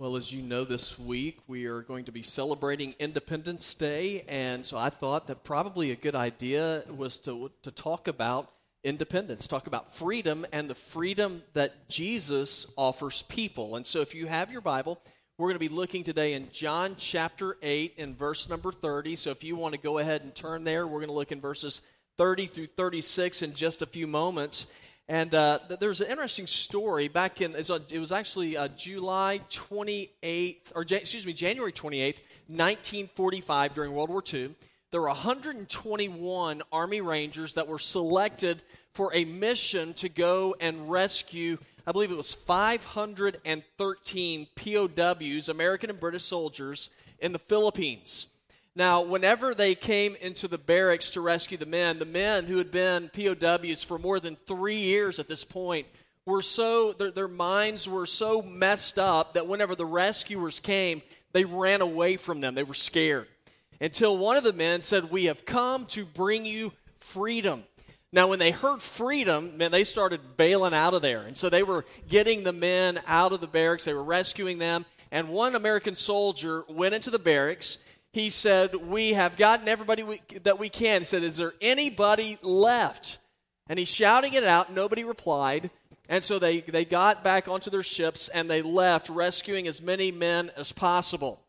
Well, as you know, this week we are going to be celebrating Independence Day, and so I thought that probably a good idea was to talk about independence, talk about freedom and the freedom that Jesus offers people. And so if you have your Bible, we're going to be looking today in John chapter 8 and verse number 30. So if you want to go ahead and turn there, we're going to look in verses 30 through 36 in just a few moments. And there's an interesting story back in, it was actually January 28th, 1945, during World War II. There were 121 Army Rangers that were selected for a mission to go and rescue, I believe it was 513 POWs, American and British soldiers, in the Philippines. Now, whenever they came into the barracks to rescue the men who had been POWs for more than 3 years at this point were so, their minds were so messed up that whenever the rescuers came, they ran away from them. They were scared. Until one of the men said, "We have come to bring you freedom." Now, when they heard freedom, man, they started bailing out of there. And so they were getting the men out of the barracks. They were rescuing them. And one American soldier went into the barracks. He said, "We have gotten everybody that we can." He said, "Is there anybody left?" And he's shouting it out. Nobody replied. And so they got back onto their ships and they left, rescuing as many men as possible.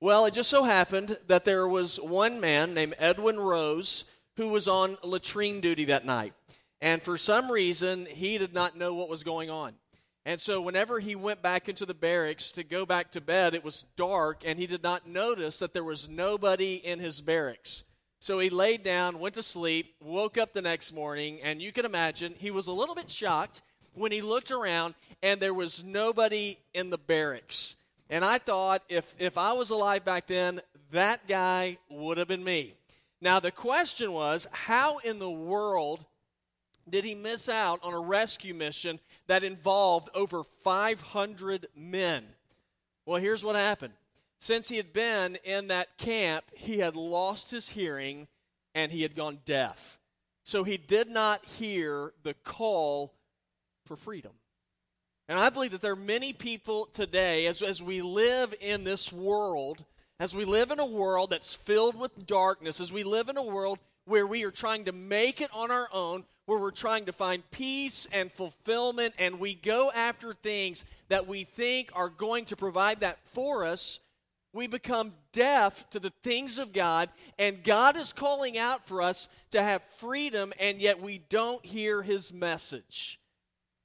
Well, it just so happened that there was one man named Edwin Rose who was on latrine duty that night. And for some reason, he did not know what was going on. And so whenever he went back into the barracks to go back to bed, it was dark, and he did not notice that there was nobody in his barracks. So he laid down, went to sleep, woke up the next morning, and you can imagine he was a little bit shocked when he looked around, and there was nobody in the barracks. And I thought, if I was alive back then, that guy would have been me. Now, the question was, how in the world did he miss out on a rescue mission that involved over 500 men? Well, here's what happened. Since he had been in that camp, he had lost his hearing and he had gone deaf. So he did not hear the call for freedom. And I believe that there are many people today, as we live in this world, as we live in a world that's filled with darkness, as we live in a world where we are trying to make it on our own, where we're trying to find peace and fulfillment, and we go after things that we think are going to provide that for us, we become deaf to the things of God, and God is calling out for us to have freedom, and yet we don't hear his message.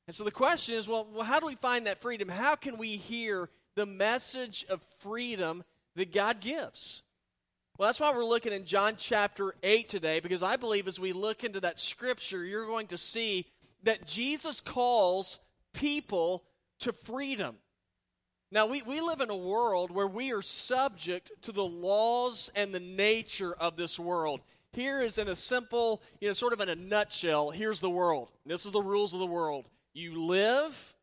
And so the question is, well, how do we find that freedom? How can we hear the message of freedom that God gives? Well, that's why we're looking in John chapter 8 today, because I believe as we look into that scripture, you're going to see that Jesus calls people to freedom. Now, we live in a world where we are subject to the laws and the nature of this world. Here is in a simple, sort of in a nutshell, here's the world. This is the rules of the world. You live,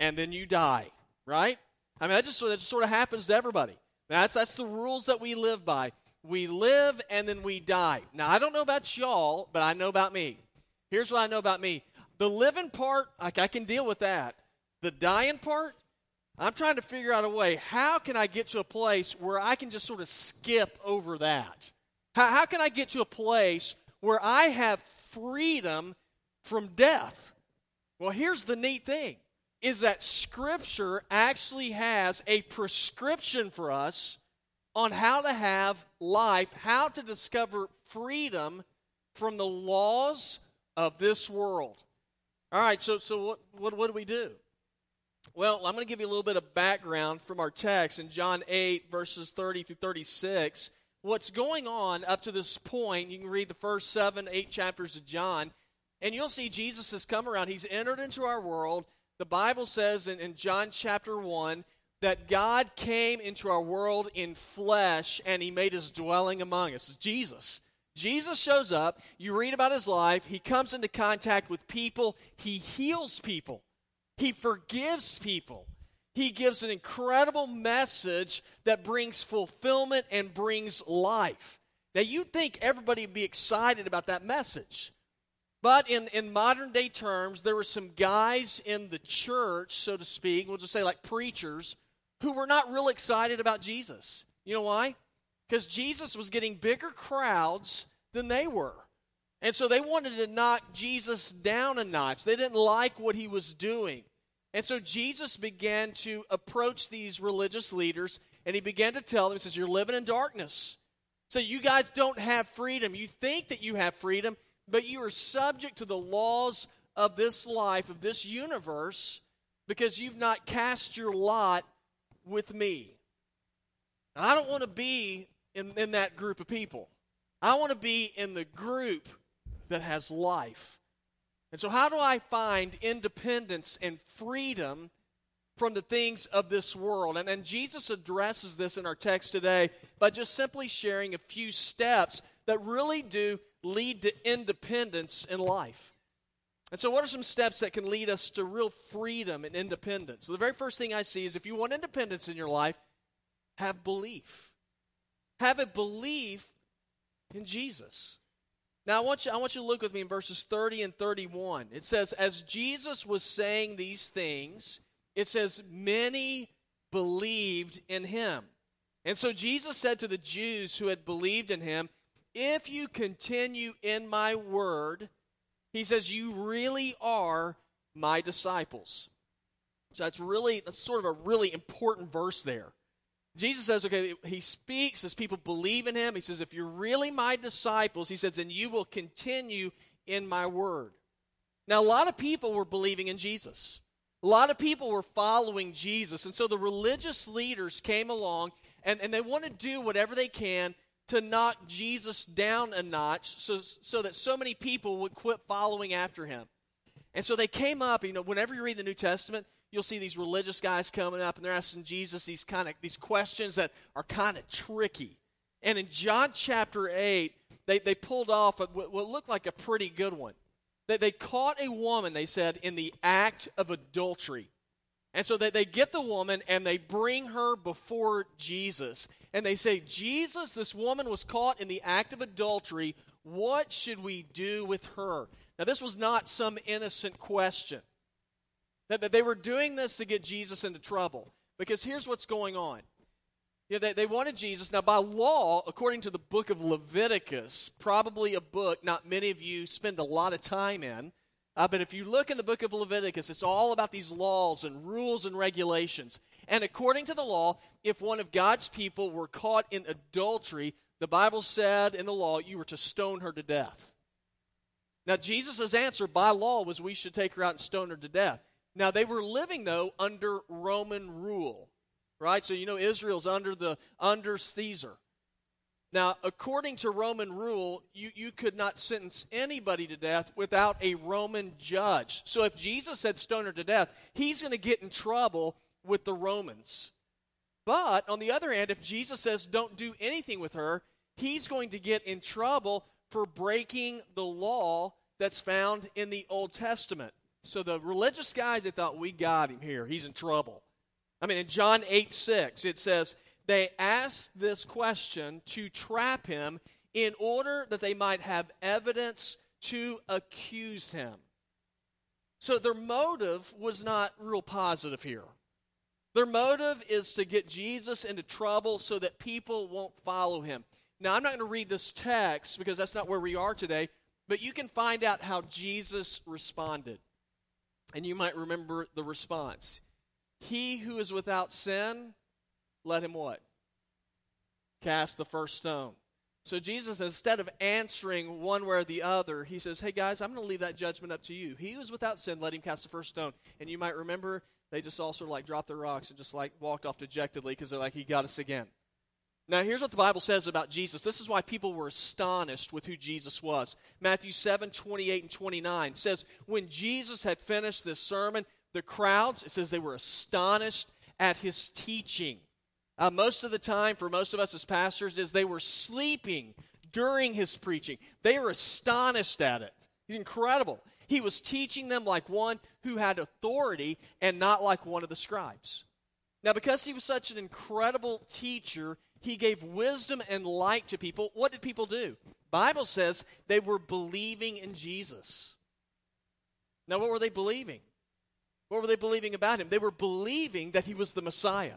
and then you die, right? I mean, that just sort of happens to everybody. That's the rules that we live by. We live and then we die. Now, I don't know about y'all, but I know about me. Here's what I know about me. The living part, I can deal with that. The dying part, I'm trying to figure out a way. How can I get to a place where I can just sort of skip over that? How can I get to a place where I have freedom from death? Well, here's the neat thing. Is that Scripture actually has a prescription for us on how to have life, how to discover freedom from the laws of this world. All right, so what do we do? Well, I'm going to give you a little bit of background from our text in John 8, verses 30 through 36. What's going on up to this point, you can read the first 8 chapters of John, and you'll see Jesus has come around. He's entered into our world. The Bible says in John chapter 1 that God came into our world in flesh and he made his dwelling among us. It's Jesus. Jesus shows up. You read about his life. He comes into contact with people. He heals people. He forgives people. He gives an incredible message that brings fulfillment and brings life. Now, you'd think everybody would be excited about that message. But in modern day terms, there were some guys in the church, so to speak, we'll just say like preachers, who were not real excited about Jesus. You know why? Because Jesus was getting bigger crowds than they were. And so they wanted to knock Jesus down a notch. They didn't like what he was doing. And so Jesus began to approach these religious leaders, and he began to tell them, he says, you're living in darkness. So you guys don't have freedom. You think that you have freedom, but you are subject to the laws of this life, of this universe, because you've not cast your lot with me. And I don't want to be in that group of people. I want to be in the group that has life. And so how do I find independence and freedom from the things of this world? And Jesus addresses this in our text today by just simply sharing a few steps that really do lead to independence in life. And so what are some steps that can lead us to real freedom and independence? So the very first thing I see is if you want independence in your life, have belief. Have a belief in Jesus. Now, I want you to look with me in verses 30 and 31. It says, as Jesus was saying these things, it says, many believed in him. And so Jesus said to the Jews who had believed in him, if you continue in my word, he says, you really are my disciples. So that's sort of a really important verse there. Jesus says, okay, he speaks as people believe in him. He says, if you're really my disciples, he says, then you will continue in my word. Now, a lot of people were believing in Jesus. A lot of people were following Jesus. And so the religious leaders came along, and they want to do whatever they can to knock Jesus down a notch so that so many people would quit following after him. And so they came up, you know, whenever you read the New Testament, you'll see these religious guys coming up and they're asking Jesus these questions that are kind of tricky. And in John chapter 8, they pulled off what looked like a pretty good one. They caught a woman, they said, in the act of adultery. And so they get the woman and they bring her before Jesus. And they say, Jesus, this woman was caught in the act of adultery. What should we do with her? Now, this was not some innocent question. That they were doing this to get Jesus into trouble. Because here's what's going on. You know, they wanted Jesus. Now, by law, according to the book of Leviticus, probably a book not many of you spend a lot of time in, but if you look in the book of Leviticus, it's all about these laws and rules and regulations. And according to the law, if one of God's people were caught in adultery, the Bible said in the law, you were to stone her to death. Now, Jesus' answer by law was we should take her out and stone her to death. Now, they were living, though, under Roman rule, right? So, you know, Israel's under Caesar. Now, according to Roman rule, you could not sentence anybody to death without a Roman judge. So if Jesus said stone her to death, he's going to get in trouble with the Romans. But, on the other hand, if Jesus says don't do anything with her, he's going to get in trouble for breaking the law that's found in the Old Testament. So the religious guys, they thought, we got him here. He's in trouble. I mean, in John 8:6, it says, they asked this question to trap him in order that they might have evidence to accuse him. So their motive was not real positive here. Their motive is to get Jesus into trouble so that people won't follow him. Now, I'm not going to read this text because that's not where we are today, but you can find out how Jesus responded. And you might remember the response. He who is without sin, let him what? Cast the first stone. So Jesus, instead of answering one way or the other, he says, hey guys, I'm going to leave that judgment up to you. He who is without sin, let him cast the first stone. And you might remember they just all sort of like dropped their rocks and just like walked off dejectedly because they're like, he got us again. Now, here's what the Bible says about Jesus. This is why people were astonished with who Jesus was. Matthew 7:28 and 29 says, when Jesus had finished this sermon, the crowds, it says they were astonished at his teaching. Most of the time, for most of us as pastors, is they were sleeping during his preaching. They were astonished at it. It's incredible. He was teaching them like one who had authority and not like one of the scribes. Now, because he was such an incredible teacher, he gave wisdom and light to people. What did people do? Bible says they were believing in Jesus. Now, what were they believing? What were they believing about him? They were believing that he was the Messiah.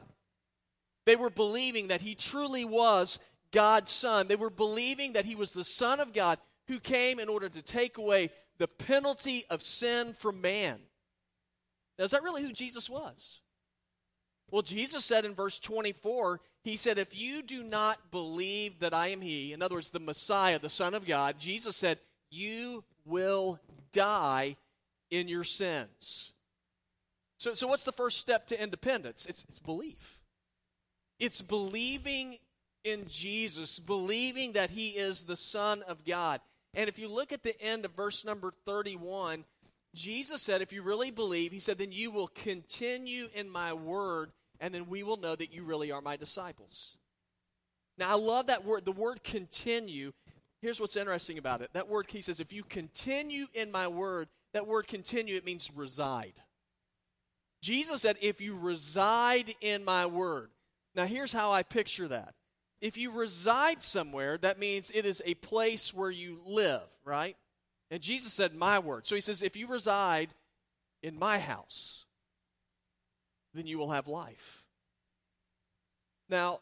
They were believing that he truly was God's son. They were believing that he was the Son of God who came in order to take away the penalty of sin from man. Now, is that really who Jesus was? Well, Jesus said in verse 24, he said, if you do not believe that I am he, in other words, the Messiah, the Son of God, Jesus said, you will die in your sins. So what's the first step to independence? It's belief. It's believing in Jesus, believing that he is the Son of God. And if you look at the end of verse number 31, Jesus said, if you really believe, he said, then you will continue in my word, and then we will know that you really are my disciples. Now, I love that word, the word continue. Here's what's interesting about it. That word, he says, if you continue in my word, that word continue, it means reside. Jesus said, if you reside in my word. Now, here's how I picture that. If you reside somewhere, that means it is a place where you live, right? And Jesus said, my word. So he says, if you reside in my house, then you will have life. Now,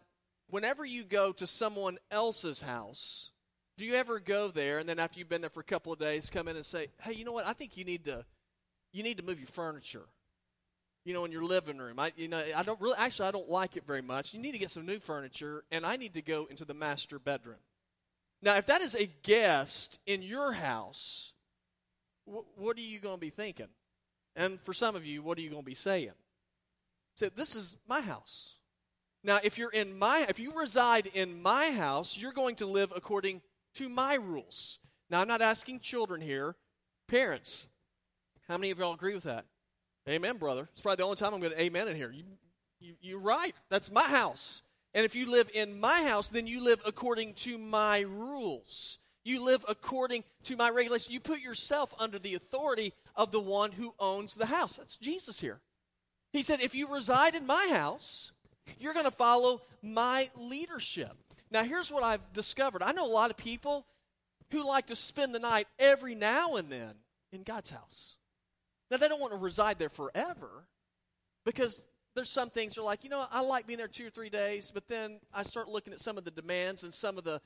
whenever you go to someone else's house, do you ever go there and then after you've been there for a couple of days, come in and say, hey, you know what, I think you need to move your furniture, you know, in your living room. I don't like it very much. You need to get some new furniture, and I need to go into the master bedroom. Now, if that is a guest in your house, what are you going to be thinking? And for some of you, what are you going to be saying? Say, this is my house. Now, if you reside in my house, you're going to live according to my rules. Now, I'm not asking children here. Parents, how many of y'all agree with that? Amen, brother. It's probably the only time I'm going to amen in here. You're right. That's my house. And if you live in my house, then you live according to my rules. You live according to my regulations. You put yourself under the authority of the one who owns the house. That's Jesus here. He said, if you reside in my house, you're going to follow my leadership. Now, here's what I've discovered. I know a lot of people who like to spend the night every now and then in God's house. Now, they don't want to reside there forever because there's some things they're like, you know, I like being there 2 or 3 days, but then I start looking at some of the demands and some of the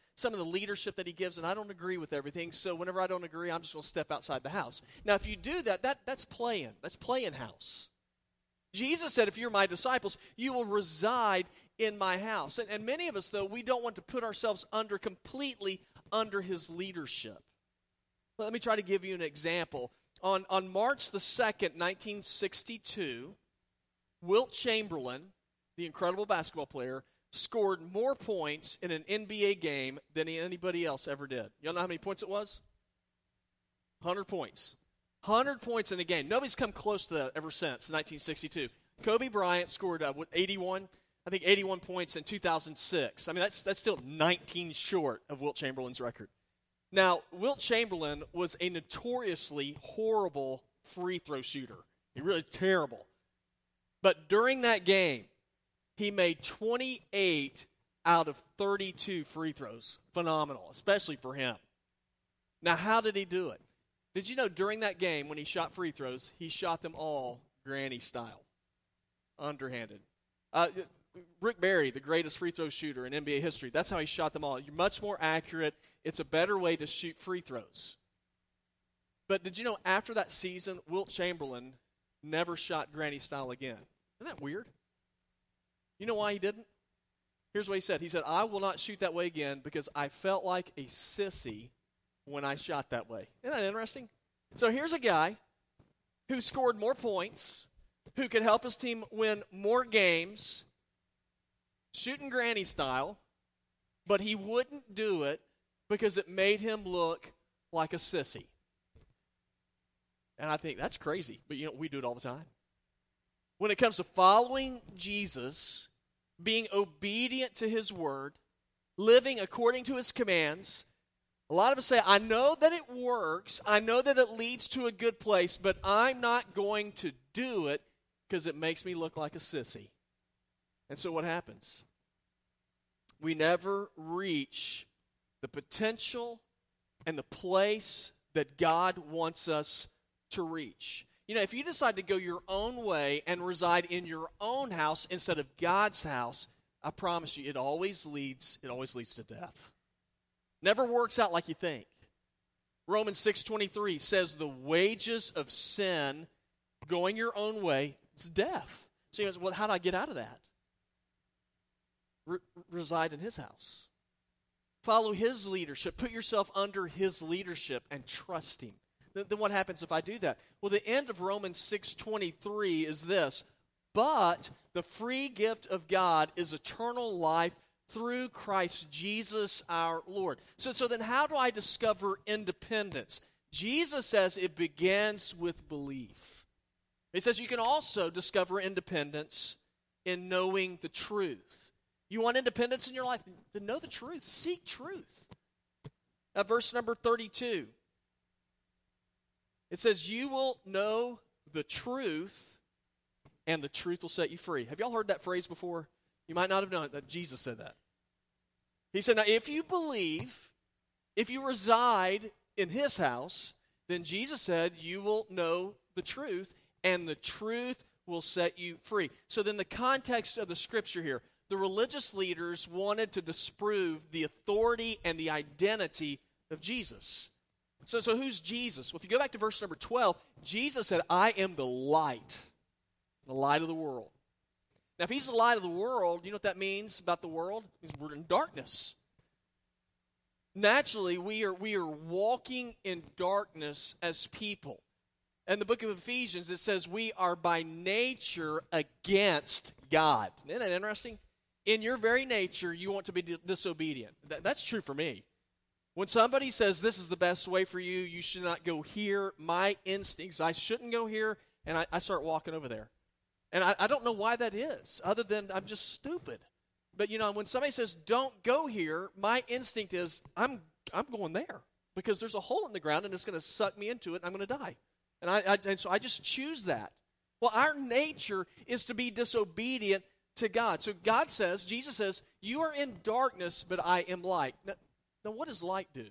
leadership that he gives, and I don't agree with everything, so whenever I don't agree, I'm just going to step outside the house. Now, if you do that's playing. That's playing house. Jesus said, if you're my disciples, you will reside in my house. And many of us, though, we don't want to put ourselves completely under his leadership. But let me try to give you an example. On March the 2nd, 1962, Wilt Chamberlain, the incredible basketball player, scored more points in an NBA game than anybody else ever did. Y'all know how many points it was? 100 points. 100 points in a game. Nobody's come close to that ever since 1962. Kobe Bryant scored 81 points in 2006. I mean, that's still 19 short of Wilt Chamberlain's record. Now, Wilt Chamberlain was a notoriously horrible free throw shooter. He really terrible. But during that game, he made 28 out of 32 free throws. Phenomenal, especially for him. Now, how did he do it? Did you know during that game when he shot free throws, he shot them all granny style, underhanded. Rick Barry, the greatest free throw shooter in NBA history. That's how he shot them all. You're much more accurate. It's a better way to shoot free throws. But did you know after that season, Wilt Chamberlain never shot granny style again? Isn't that weird? You know why he didn't? Here's what he said. He said, I will not shoot that way again because I felt like a sissy when I shot that way. Isn't that interesting? So here's a guy who scored more points, who could help his team win more games, shooting granny style, but he wouldn't do it because it made him look like a sissy. And I think that's crazy, but you know, we do it all the time. When it comes to following Jesus, being obedient to his word, living according to his commands, a lot of us say, I know that it works, I know that it leads to a good place, but I'm not going to do it because it makes me look like a sissy. And so what happens? We never reach the potential and the place that God wants us to reach. You know, if you decide to go your own way and reside in your own house instead of God's house, I promise you, it always leads to death. Never works out like you think. Romans 6:23 says the wages of sin, going your own way, is death. So you ask, well, how do I get out of that? Reside in his house. Follow his leadership. Put yourself under his leadership and trust him. Then what happens if I do that? Well, the end of Romans 6:23 is this: but the free gift of God is eternal life through Christ Jesus our Lord. So then how do I discover independence? Jesus says it begins with belief. He says you can also discover independence in knowing the truth. You want independence in your life? Then know the truth. Seek truth. Verse number 32. It says, you will know the truth, and the truth will set you free. Have y'all heard that phrase before? You might not have known it, that Jesus said that. He said, now if you believe, if you reside in his house, then Jesus said, you will know the truth, and the truth will set you free. So then the context of the scripture here, the religious leaders wanted to disprove the authority and the identity of Jesus. So who's Jesus? Well, if you go back to verse number 12, Jesus said, I am the light of the world. Now, if he's the light of the world, you know what that means about the world? It means we're in darkness. Naturally, we are walking in darkness as people. In the book of Ephesians, it says we are by nature against God. Isn't that interesting? In your very nature, you want to be disobedient. That's true for me. When somebody says, this is the best way for you, you should not go here, my instincts, I shouldn't go here, and I start walking over there. And I don't know why that is, other than I'm just stupid. But, you know, when somebody says, don't go here, my instinct is, I'm going there, because there's a hole in the ground, and it's going to suck me into it, and I'm going to die. And so I just choose that. Well, our nature is to be disobedient to God. So God says, Jesus says, you are in darkness, but I am light. Now, what does light do?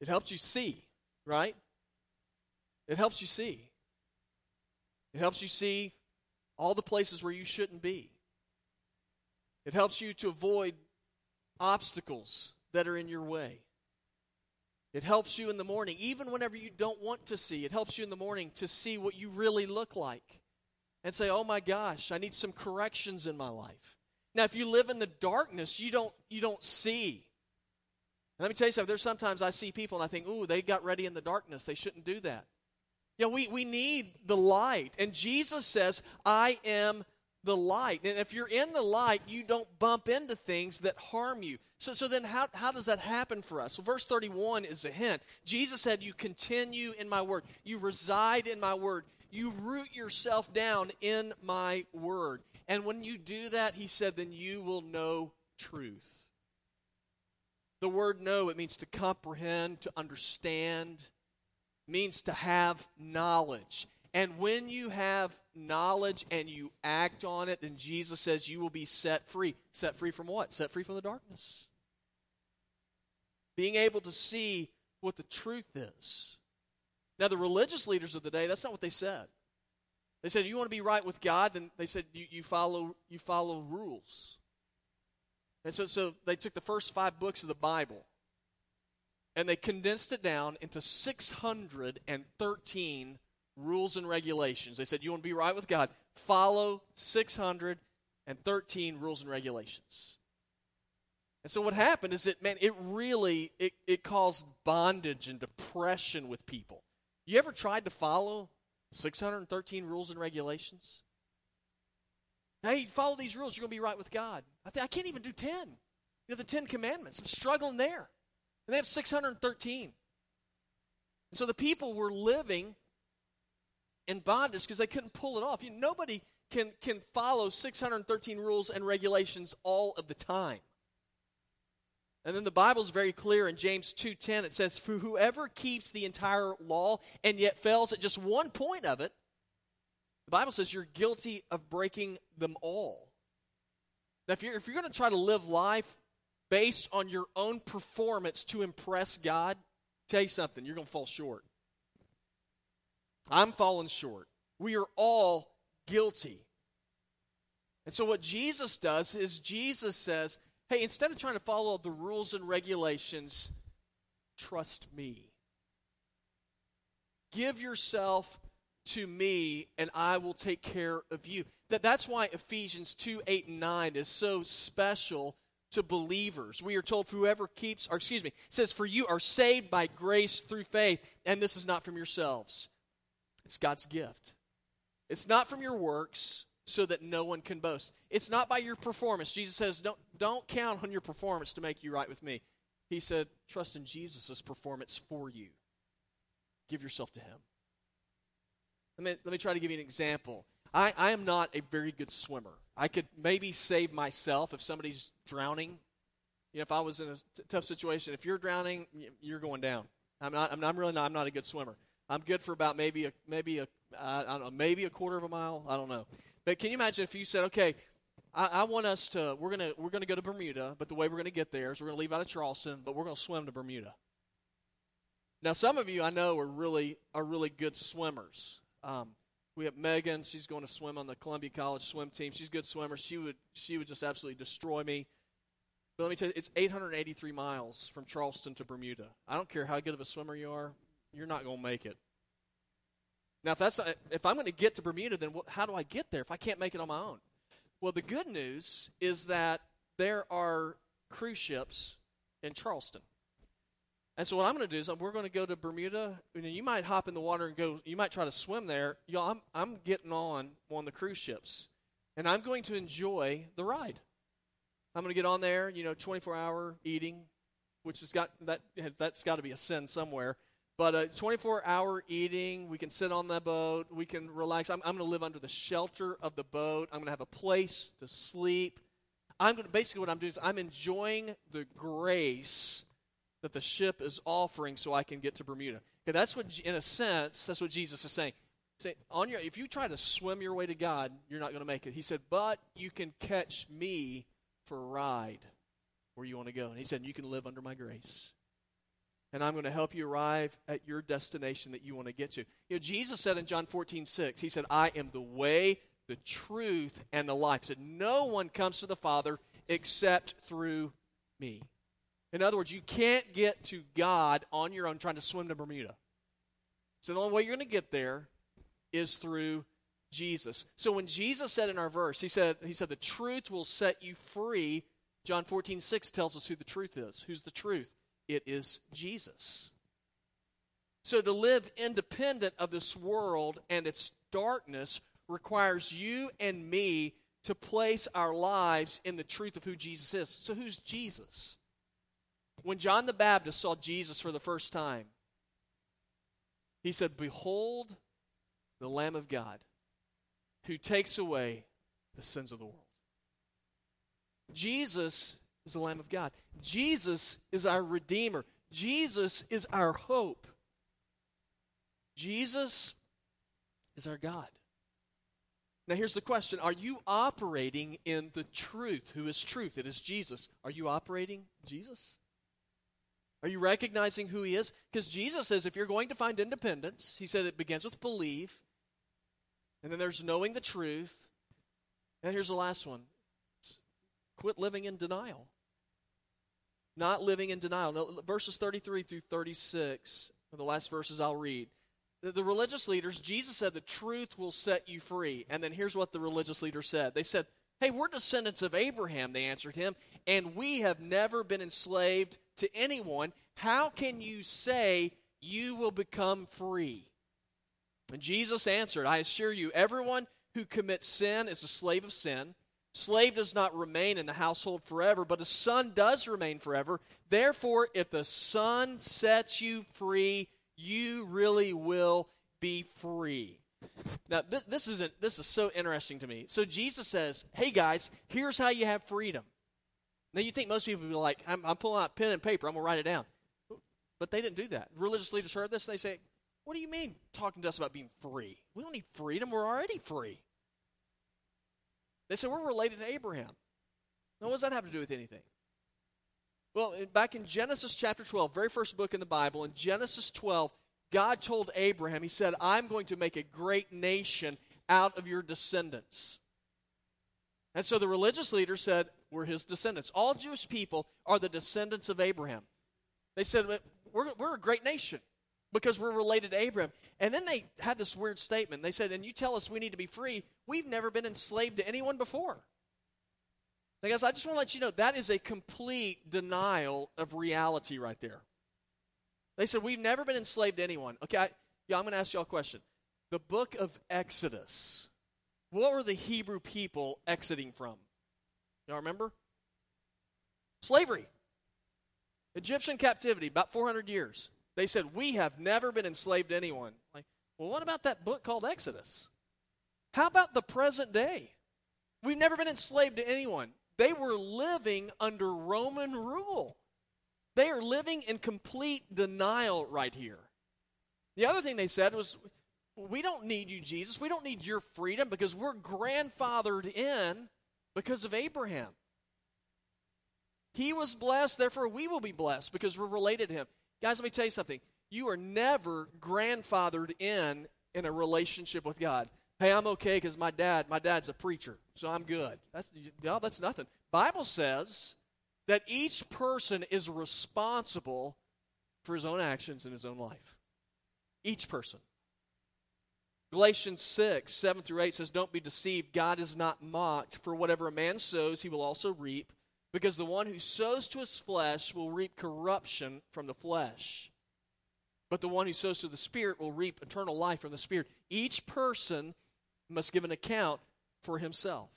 It helps you see, right? It helps you see. It helps you see all the places where you shouldn't be. It helps you to avoid obstacles that are in your way. It helps you in the morning, even whenever you don't want to see. It helps you in the morning to see what you really look like and say, oh my gosh, I need some corrections in my life. Now, if you live in the darkness, you don't see. And let me tell you something. There's sometimes I see people and I think, ooh, they got ready in the darkness. They shouldn't do that. Yeah, we need the light. And Jesus says, I am the light. And if you're in the light, you don't bump into things that harm you. So then how does that happen for us? Well, verse 31 is a hint. Jesus said, you continue in my word. You reside in my word. You root yourself down in my word. And when you do that, he said, then you will know truth. The word know, it means to comprehend, to understand, means to have knowledge. And when you have knowledge and you act on it, then Jesus says you will be set free. Set free from what? Set free from the darkness. Being able to see what the truth is. Now, the religious leaders of the day, that's not what they said. They said, you want to be right with God? Then they said, you follow rules. And so they took the first 5 books of the Bible, and they condensed it down into 613 rules and regulations. They said, you want to be right with God? Follow 613 rules and regulations. And so what happened is that, man, it really caused bondage and depression with people. You ever tried to follow 613 rules and regulations? Hey, you follow these rules, you're going to be right with God. I can't even do 10. You know, the 10 commandments. I'm struggling there. And they have 613. And so the people were living in bondage because they couldn't pull it off. You know, nobody can follow 613 rules and regulations all of the time. And then the Bible's very clear in James 2:10. It says, for whoever keeps the entire law and yet fails at just one point of it, the Bible says you're guilty of breaking them all. Now, if you're going to try to live life based on your own performance to impress God, tell you something, you're going to fall short. I'm falling short. We are all guilty. And so what Jesus does is Jesus says, hey, instead of trying to follow the rules and regulations, trust me. Give yourself to me, and I will take care of you. That's why Ephesians 2:8-9 is so special to believers. We are told, for you are saved by grace through faith, and this is not from yourselves. It's God's gift. It's not from your works, so that no one can boast. It's not by your performance. Jesus says, don't count on your performance to make you right with me. He said, trust in Jesus' performance for you. Give yourself to him. Let me try to give you an example. I am not a very good swimmer. I could maybe save myself if somebody's drowning. If I was in a tough situation, if you're drowning, you're going down. I'm not a good swimmer. I'm good for about maybe a quarter of a mile. I don't know. But can you imagine if you said, okay, I want us to, we're gonna go to Bermuda, but the way we're gonna get there is we're gonna leave out of Charleston, but we're gonna swim to Bermuda. Now, some of you I know are really good swimmers. We have Megan; she's going to swim on the Columbia College swim team. She's a good swimmer. She would just absolutely destroy me. But let me tell you, it's 883 miles from Charleston to Bermuda. I don't care how good of a swimmer you are; you're not going to make it. Now, if I'm going to get to Bermuda, then how do I get there if I can't make it on my own? Well, the good news is that there are cruise ships in Charleston. And so what I'm going to do is we're going to go to Bermuda, and you might hop in the water and go. You might try to swim there. Y'all, I'm getting on one of the cruise ships, and I'm going to enjoy the ride. I'm going to get on there, 24-hour eating, which has got that's got to be a sin somewhere. But 24-hour eating, we can sit on the boat, we can relax. I'm going to live under the shelter of the boat. I'm going to have a place to sleep. Basically, what I'm doing is I'm enjoying the grace that the ship is offering so I can get to Bermuda. Okay, that's what Jesus is saying. Say, if you try to swim your way to God, you're not going to make it. He said, but you can catch me for a ride where you want to go. And he said, you can live under my grace. And I'm going to help you arrive at your destination that you want to get to. Jesus said in John 14:6, he said, I am the way, the truth, and the life. He said, no one comes to the Father except through me. In other words, you can't get to God on your own trying to swim to Bermuda. So the only way you're going to get there is through Jesus. So when Jesus said in our verse, he said, the truth will set you free. John 14:6 tells us who the truth is. Who's the truth? It is Jesus. So to live independent of this world and its darkness requires you and me to place our lives in the truth of who Jesus is. So who's Jesus? When John the Baptist saw Jesus for the first time, he said, behold the Lamb of God who takes away the sins of the world. Jesus is the Lamb of God. Jesus is our Redeemer. Jesus is our hope. Jesus is our God. Now here's the question. Are you operating in the truth? Who is truth? It is Jesus. Are you operating Jesus? Are you recognizing who he is? Because Jesus says if you're going to find independence, he said it begins with belief, and then there's knowing the truth. And here's the last one. Quit living in denial. Not living in denial. No, verses 33 through 36, the last verses I'll read. The religious leaders, Jesus said the truth will set you free. And then here's what the religious leaders said. They said, hey, we're descendants of Abraham, they answered him, and we have never been enslaved to anyone. How can you say you will become free? And Jesus answered, I assure you, everyone who commits sin is a slave of sin. Slave does not remain in the household forever, but a son does remain forever. Therefore, if the son sets you free, you really will be free. Now, this is so interesting to me. So Jesus says, hey, guys, here's how you have freedom. Now, you think most people would be like, I'm pulling out pen and paper. I'm going to write it down. But they didn't do that. Religious leaders heard this, and they say, what do you mean talking to us about being free? We don't need freedom. We're already free. They said, we're related to Abraham. Now, what does that have to do with anything? Well, back in Genesis chapter 12, very first book in the Bible, in Genesis 12, God told Abraham, he said, I'm going to make a great nation out of your descendants. And so the religious leader said, we're his descendants. All Jewish people are the descendants of Abraham. They said, we're a great nation because we're related to Abraham. And then they had this weird statement. They said, and you tell us we need to be free. We've never been enslaved to anyone before. Now, guys, I just want to let you know that is a complete denial of reality right there. They said, we've never been enslaved to anyone. Okay, I'm going to ask y'all a question. The book of Exodus, what were the Hebrew people exiting from? Y'all remember? Slavery. Egyptian captivity, about 400 years. They said, we have never been enslaved to anyone. Like, well, what about that book called Exodus? How about the present day? We've never been enslaved to anyone. They were living under Roman rule. They are living in complete denial right here. The other thing they said was, we don't need you, Jesus. We don't need your freedom because we're grandfathered in because of Abraham. He was blessed, therefore we will be blessed because we're related to him. Guys, let me tell you something. You are never grandfathered in a relationship with God. Hey, I'm okay because my dad's a preacher, so I'm good. That's nothing. Bible says that each person is responsible for his own actions in his own life. Each person. Galatians 6, 7 through 8 says, don't be deceived. God is not mocked. For whatever a man sows, he will also reap. Because the one who sows to his flesh will reap corruption from the flesh. But the one who sows to the Spirit will reap eternal life from the Spirit. Each person must give an account for himself.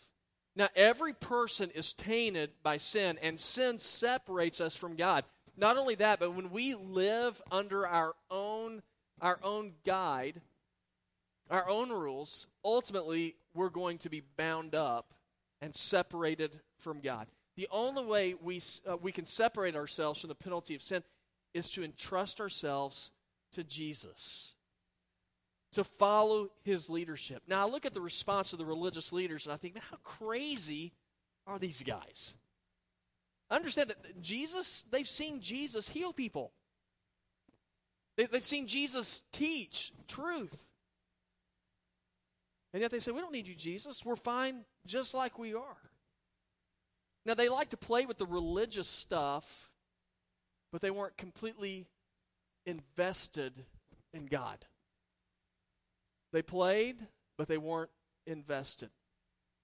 Now, every person is tainted by sin, and sin separates us from God. Not only that, but when we live under our own guide, our own rules, ultimately we're going to be bound up and separated from God. The only way we can separate ourselves from the penalty of sin is to entrust ourselves to Jesus, to follow his leadership. Now, I look at the response of the religious leaders, and I think, man, how crazy are these guys? Understand that Jesus, they've seen Jesus heal people. They've seen Jesus teach truth. And yet they say, we don't need you, Jesus. We're fine just like we are. Now, they like to play with the religious stuff, but they weren't completely invested in God. They played, but they weren't invested.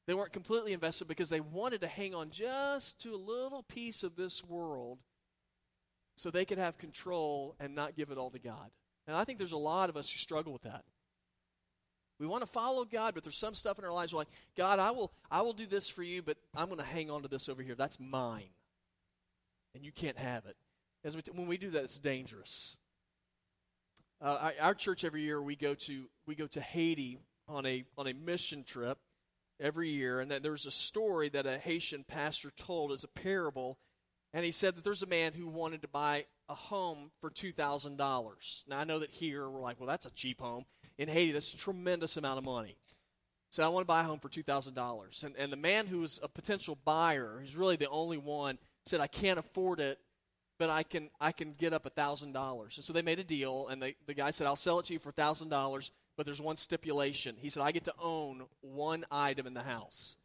They weren't completely invested because they wanted to hang on just to a little piece of this world so they could have control and not give it all to God. And I think there's a lot of us who struggle with that. We want to follow God, but there's some stuff in our lives we're like, God, I will do this for you, but I'm going to hang on to this over here. That's mine, and you can't have it. As when we do that, it's dangerous. Our church every year we go to Haiti on a mission trip every year, and there's a story that a Haitian pastor told as a parable, and he said that there's a man who wanted to buy a home for $2,000. Now I know that here we're like, well, that's a cheap home. In Haiti, that's a tremendous amount of money. So I want to buy a home for $2,000. And the man who was a potential buyer, who's really the only one, said, I can't afford it, but I can get up $1,000. And so they made a deal, and the guy said, I'll sell it to you for $1,000, but there's one stipulation. He said, I get to own one item in the house.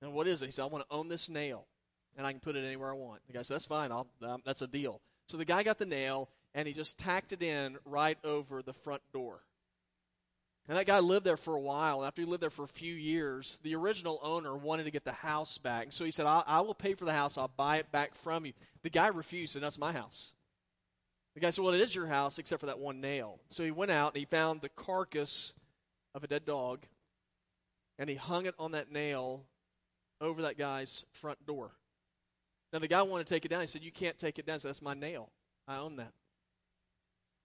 And what is it? He said, I want to own this nail, and I can put it anywhere I want. The guy said, that's fine. That's a deal. So the guy got the nail, and he just tacked it in right over the front door. And that guy lived there for a while. And after he lived there for a few years, the original owner wanted to get the house back. And so he said, I will pay for the house. I'll buy it back from you. The guy refused, and that's my house. The guy said, well, it is your house except for that one nail. So he went out, and he found the carcass of a dead dog, and he hung it on that nail over that guy's front door. Now, the guy wanted to take it down. He said, you can't take it down. He said, that's my nail. I own that.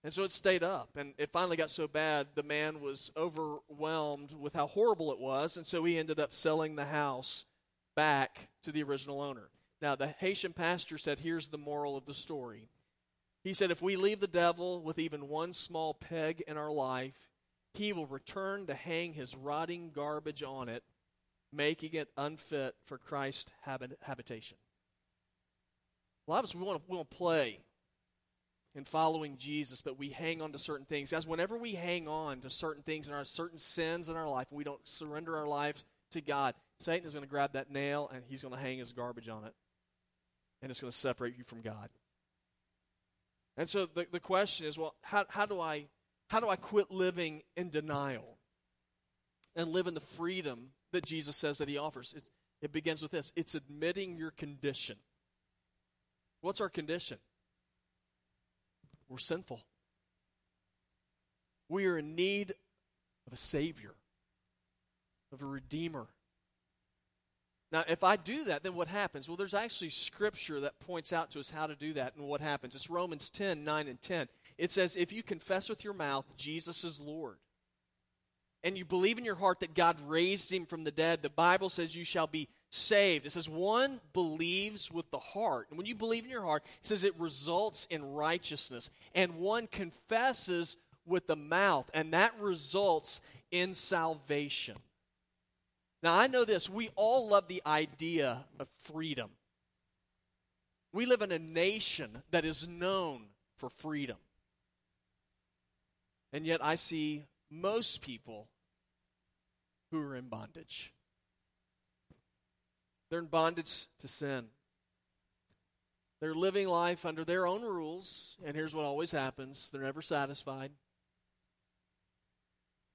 And so it stayed up, and it finally got so bad the man was overwhelmed with how horrible it was, and so he ended up selling the house back to the original owner. Now, the Haitian pastor said, here's the moral of the story. He said, if we leave the devil with even one small peg in our life, he will return to hang his rotting garbage on it, making it unfit for Christ's habitation. A lot of us, we want to play in following Jesus, but we hang on to certain things. Guys, whenever we hang on to certain things and our certain sins in our life, we don't surrender our lives to God, Satan is going to grab that nail and he's going to hang his garbage on it. And it's going to separate you from God. And so the question is, well, how do I quit living in denial and live in the freedom that Jesus says that he offers? It begins with this. It's admitting your condition. What's our condition? We're sinful. We are in need of a Savior, of a Redeemer. Now, if I do that, then what happens? Well, there's actually Scripture that points out to us how to do that and what happens. It's Romans 10, 9, and 10. It says, if you confess with your mouth Jesus is Lord, and you believe in your heart that God raised him from the dead, the Bible says you shall be saved. It says one believes with the heart. And when you believe in your heart, it says it results in righteousness. And one confesses with the mouth, and that results in salvation. Now, I know this. We all love the idea of freedom. We live in a nation that is known for freedom. And yet I see most people who are in bondage. They're in bondage to sin. They're living life under their own rules, and here's what always happens. They're never satisfied.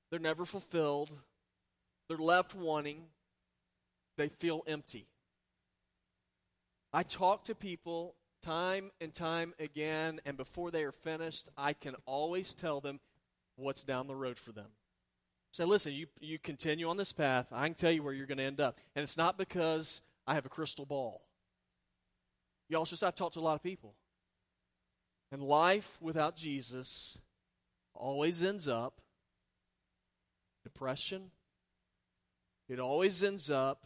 They're never fulfilled. They're left wanting. They feel empty. I talk to people time and time again, and before they are finished, I can always tell them what's down the road for them. So listen, you continue on this path, I can tell you where you're going to end up. And it's not because I have a crystal ball. Y'all, I've talked to a lot of people. And life without Jesus always ends up depression. It always ends up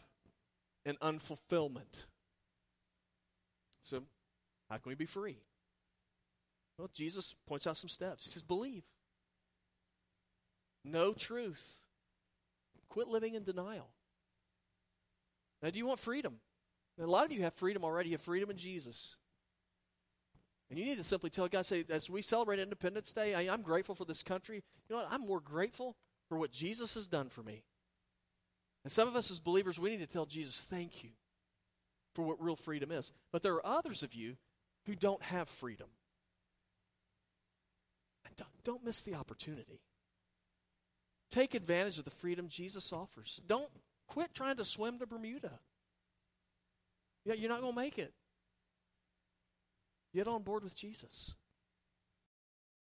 in unfulfillment. So how can we be free? Well, Jesus points out some steps. He says, believe. Know truth. Quit living in denial. Now, do you want freedom? And a lot of you have freedom already. You have freedom in Jesus. And you need to simply tell God, say, as we celebrate Independence Day, I'm grateful for this country. You know what? I'm more grateful for what Jesus has done for me. And some of us as believers, we need to tell Jesus, thank you for what real freedom is. But there are others of you who don't have freedom. And don't miss the opportunity. Take advantage of the freedom Jesus offers. Don't quit trying to swim to Bermuda. Yeah, you're not going to make it. Get on board with Jesus.